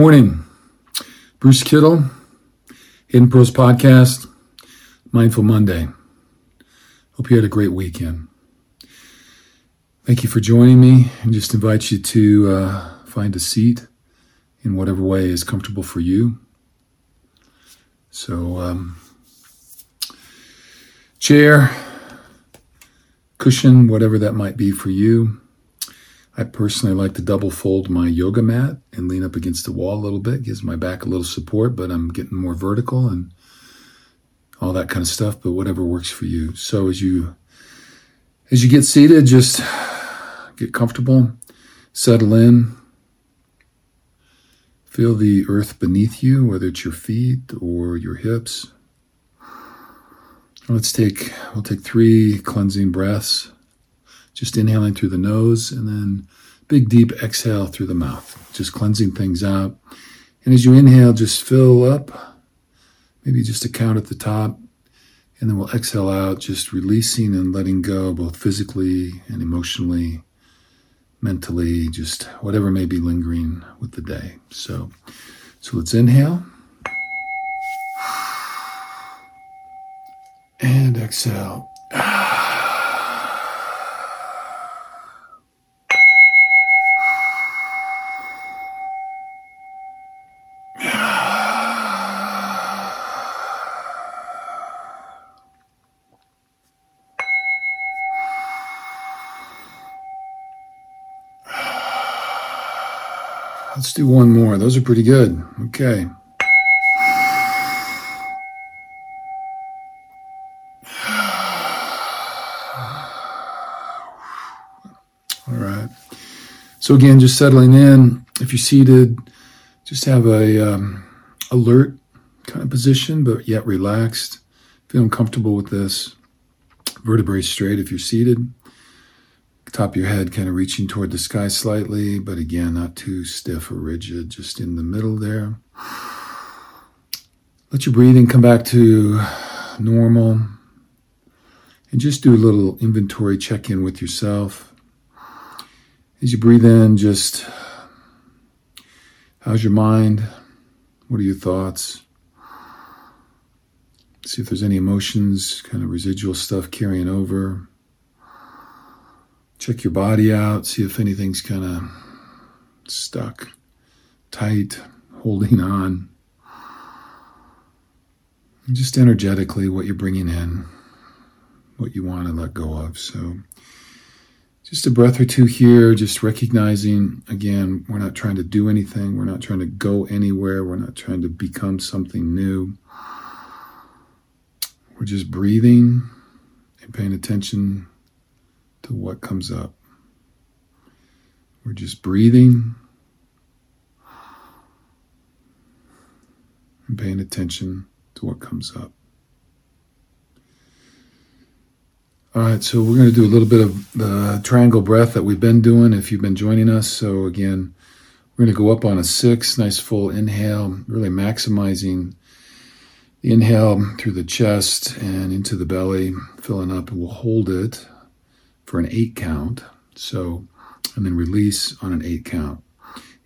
Morning, Bruce Kittle, Hidden Pros Podcast, Mindful Monday. Hope you had a great weekend. Thank you for joining me, and just invite you to find a seat in whatever way is comfortable for you. So, chair, cushion, whatever that might be for you. I personally like to double fold my yoga mat and lean up against the wall a little bit. It gives my back a little support, but I'm getting more vertical and all that kind of stuff, but whatever works for you. So as you get seated, just get comfortable, settle in, feel the earth beneath you, whether it's your feet or your hips. We'll take three cleansing breaths. Just inhaling through the nose and then big, deep exhale through the mouth, just cleansing things out. And as you inhale, just fill up, maybe just a count at the top, and then we'll exhale out, just releasing and letting go, both physically and emotionally, mentally, just whatever may be lingering with the day. So let's inhale. And exhale. Let's do one more. Those are pretty good. Okay. All right. So again, just settling in. If you're seated, just have a alert kind of position, but yet relaxed. Feeling comfortable with this. Vertebrae straight if you're seated. Top of your head kind of reaching toward the sky slightly, but again, not too stiff or rigid, just in the middle there. Let your breathing come back to normal and just do a little inventory check-in with yourself. As you breathe in, just how's your mind? What are your thoughts? See if there's any emotions, kind of residual stuff carrying over. Check your body out, see if anything's kind of stuck, tight, holding on. And just energetically, what you're bringing in, what you want to let go of. So just a breath or two here, just recognizing, again, we're not trying to do anything. We're not trying to go anywhere. We're not trying to become something new. We're just breathing and paying attention to what comes up. We're just breathing and paying attention to what comes up. All right, so we're going to do a little bit of the triangle breath that we've been doing if you've been joining us. So again, we're going to go up on a 6, nice full inhale, really maximizing the inhale through the chest and into the belly, filling up, and we'll hold it for an 8 count, so, and then release on an 8 count.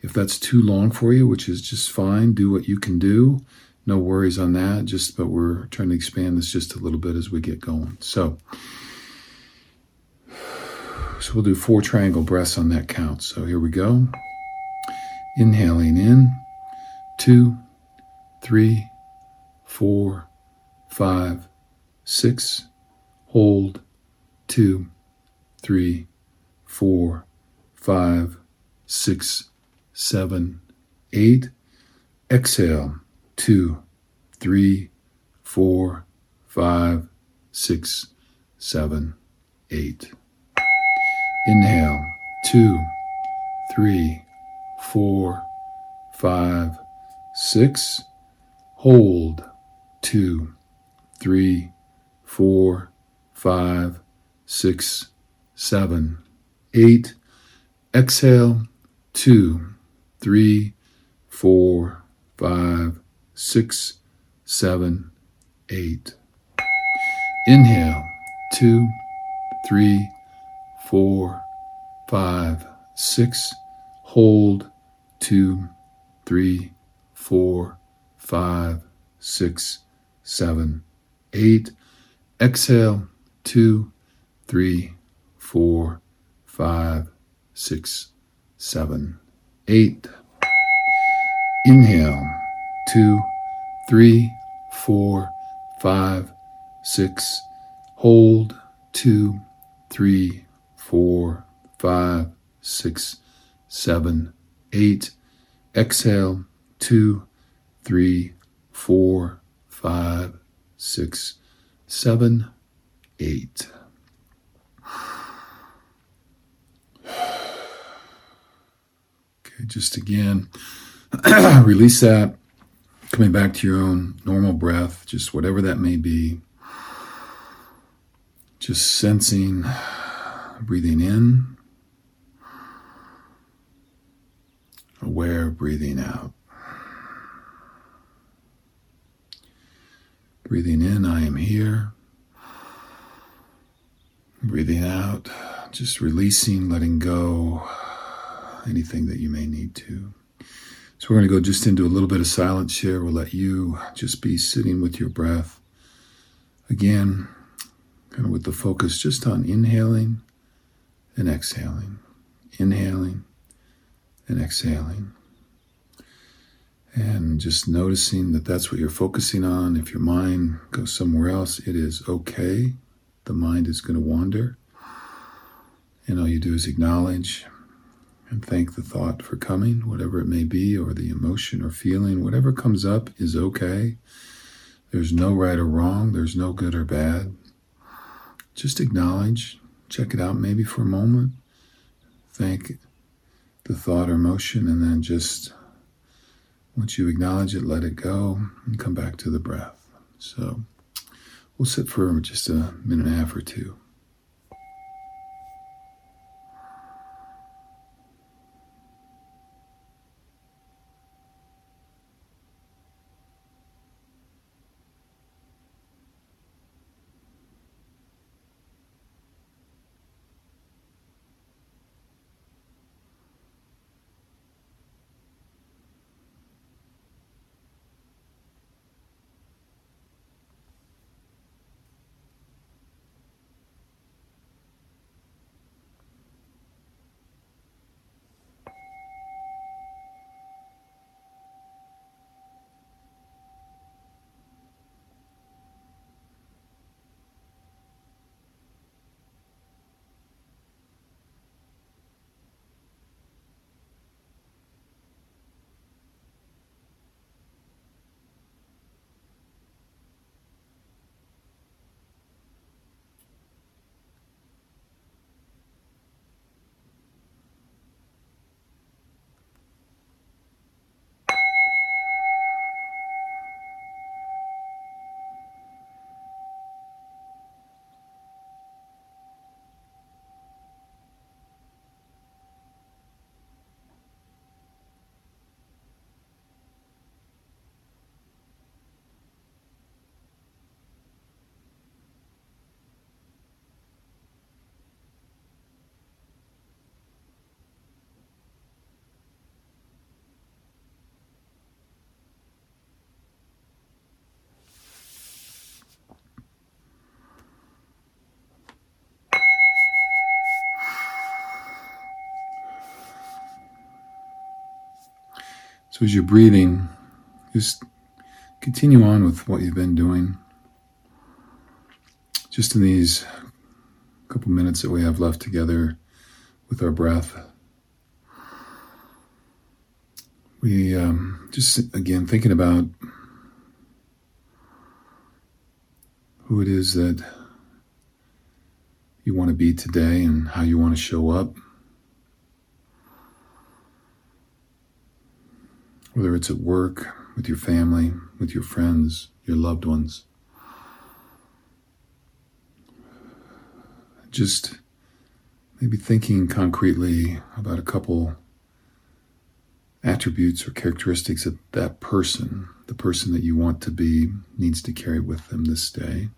If that's too long for you, which is just fine, do what you can do. No worries on that, just, but we're trying to expand this just a little bit as we get going. So we'll do 4 triangle breaths on that count. So here we go. Inhaling in, 2, 3, 4, 5, 6, hold, 2, 3, 4, 5, 6, 7, 8. Exhale, 2, 3, 4, 5, 6, 7, 8. Inhale, 2, 3, 4, 5, 6. Hold, 2, 3, 4, 5, 6, 7, 8. Exhale, 2, 3, 4, 5, 6, 7, 8. Inhale, 2, 3, 4, 5, 6. Hold, 2, 3, 4, 5, 6, 7, 8. Exhale, 2, 3, 4, 5, 6, 7, 8. Inhale, 2, 3, 4, 5, 6. Hold, 2, 3, 4, 5, 6, 7, 8. Exhale, 2, 3, 4, 5, 6, 7, 8. Okay, just again, release that, coming back to your own normal breath, just whatever that may be. Just sensing, breathing in, aware of breathing out. Breathing in, I am here. Breathing out, just releasing, letting go, anything that you may need to. So we're going to go just into a little bit of silence here. We'll let you just be sitting with your breath. Again, kind of with the focus just on inhaling and exhaling. Inhaling and exhaling. And just noticing that that's what you're focusing on. If your mind goes somewhere else, it is okay. The mind is going to wander. And all you do is acknowledge and thank the thought for coming, whatever it may be, or the emotion or feeling. Whatever comes up is okay. There's no right or wrong. There's no good or bad. Just acknowledge, check it out maybe for a moment. Thank the thought or emotion, and then just, once you acknowledge it, let it go and come back to the breath. So we'll sit for just a minute and a half or two. So as you're breathing, just continue on with what you've been doing. Just in these couple minutes that we have left together with our breath, we just, again, thinking about who it is that you want to be today and how you want to show up. Whether it's at work, with your family, with your friends, your loved ones. Just maybe thinking concretely about a couple attributes or characteristics that that person, the person that you want to be, needs to carry with them this day.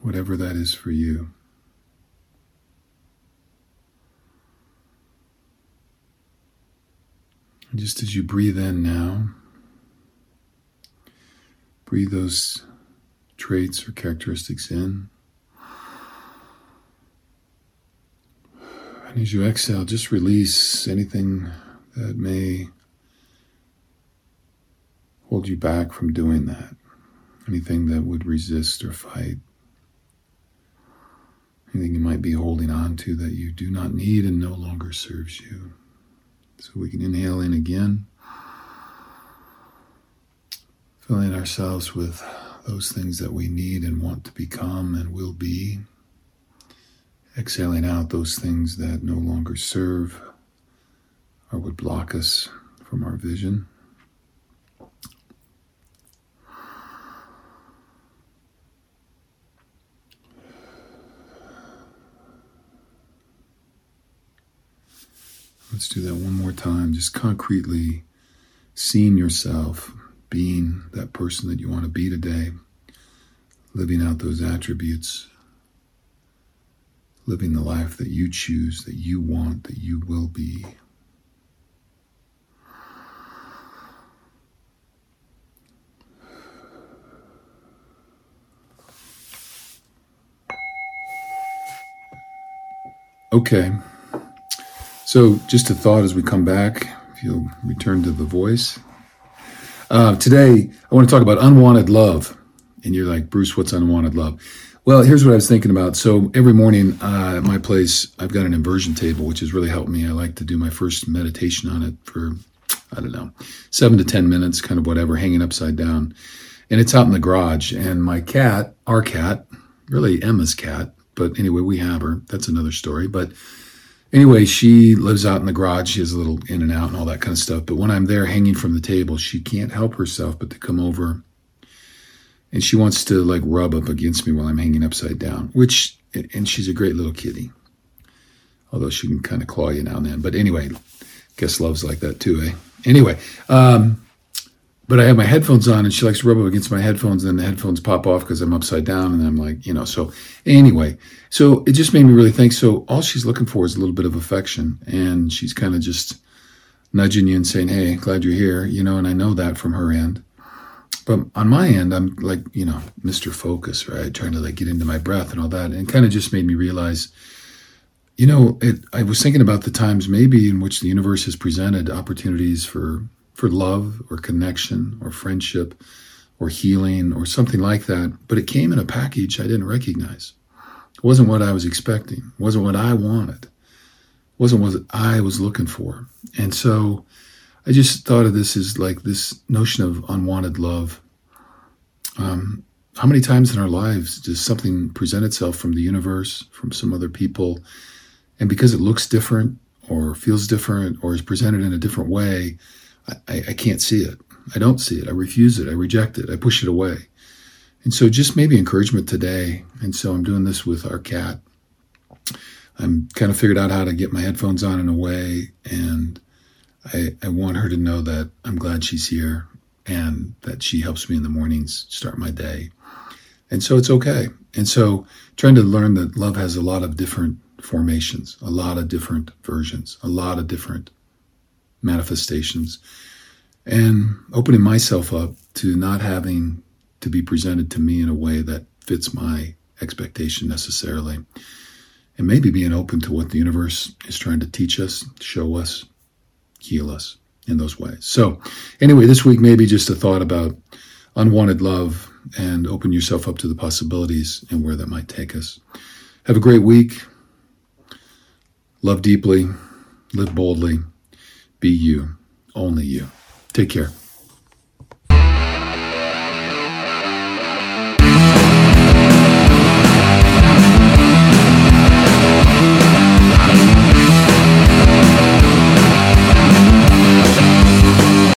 Whatever that is for you. Just as you breathe in now, breathe those traits or characteristics in. And as you exhale, just release anything that may hold you back from doing that. Anything that would resist or fight. Anything you might be holding on to that you do not need and no longer serves you. So we can inhale in again, filling ourselves with those things that we need and want to become and will be. Exhaling out those things that no longer serve or would block us from our vision. Let's do that one more time, just concretely seeing yourself being that person that you want to be today, living out those attributes, living the life that you choose, that you want, that you will be. Okay. So just a thought as we come back, if you'll return to The Voice. Today, I want to talk about unwanted love. And you're like, Bruce, what's unwanted love? Well, here's what I was thinking about. So every morning at my place, I've got an inversion table, which has really helped me. I like to do my first meditation on it for, 7 to 10 minutes, kind of whatever, hanging upside down. And it's out in the garage. And my cat, our cat, really Emma's cat, but anyway, we have her. That's another story. But anyway, she lives out in the garage. She has a little in and out and all that kind of stuff. But when I'm there hanging from the table, she can't help herself but to come over. And she wants to like rub up against me while I'm hanging upside down, and she's a great little kitty. Although she can kind of claw you now and then. But anyway, guess love's like that too, eh? Anyway, but I have my headphones on and she likes to rub up against my headphones, and then the headphones pop off because I'm upside down and I'm like, so anyway. So it just made me really think. So all she's looking for is a little bit of affection, and she's kind of just nudging you and saying, hey, glad you're here, and I know that from her end. But on my end, I'm like, Mr. Focus, right? Trying to like get into my breath and all that. And it kind of just made me realize, I was thinking about the times maybe in which the universe has presented opportunities for love or connection or friendship or healing or something like that. But it came in a package I didn't recognize. It wasn't what I was expecting. It wasn't what I wanted. It wasn't what I was looking for. And so I just thought of this as like this notion of unwanted love. How many times in our lives does something present itself from the universe, from some other people, and because it looks different or feels different or is presented in a different way, I can't see it. I don't see it. I refuse it. I reject it. I push it away. And so just maybe encouragement today. And so I'm doing this with our cat. I'm kind of figured out how to get my headphones on in a way. And I want her to know that I'm glad she's here and that she helps me in the mornings start my day. And so it's okay. And so trying to learn that love has a lot of different formations, a lot of different versions, a lot of different manifestations, and opening myself up to not having to be presented to me in a way that fits my expectation necessarily, and maybe being open to what the universe is trying to teach us, show us, heal us in those ways. So anyway, this week, maybe just a thought about unwanted love and open yourself up to the possibilities and where that might take us. Have a great week. Love deeply, live boldly, be you, only you. Take care.